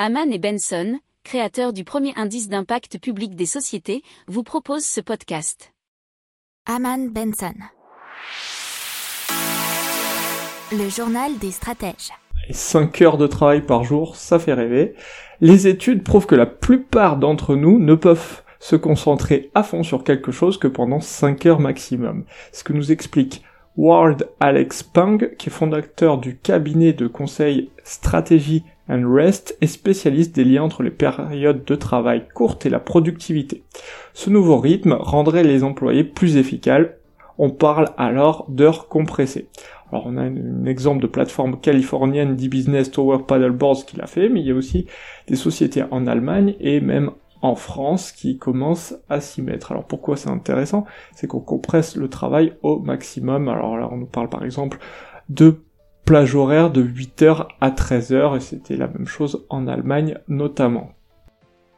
Aman et Benson, créateurs du premier indice d'impact public des sociétés, vous proposent ce podcast. Aman Benson. Le journal des stratèges. 5 heures de travail par jour, ça fait rêver. Les études prouvent que la plupart d'entre nous ne peuvent se concentrer à fond sur quelque chose que pendant 5 heures maximum. Ce que nous explique Ward Alex Pang, qui est fondateur du cabinet de conseil Strategy and Rest et spécialiste des liens entre les périodes de travail courtes et la productivité. Ce nouveau rythme rendrait les employés plus efficaces. On parle alors d'heures compressées. Alors on a un exemple de plateforme californienne d'e-business Tower Paddleboards qui l'a fait, mais il y a aussi des sociétés en Allemagne et même en France qui commencent à s'y mettre. Alors pourquoi c'est intéressant ? C'est qu'on compresse le travail au maximum. Alors là on nous parle par exemple de plage horaire de 8h à 13h, et c'était la même chose en Allemagne notamment.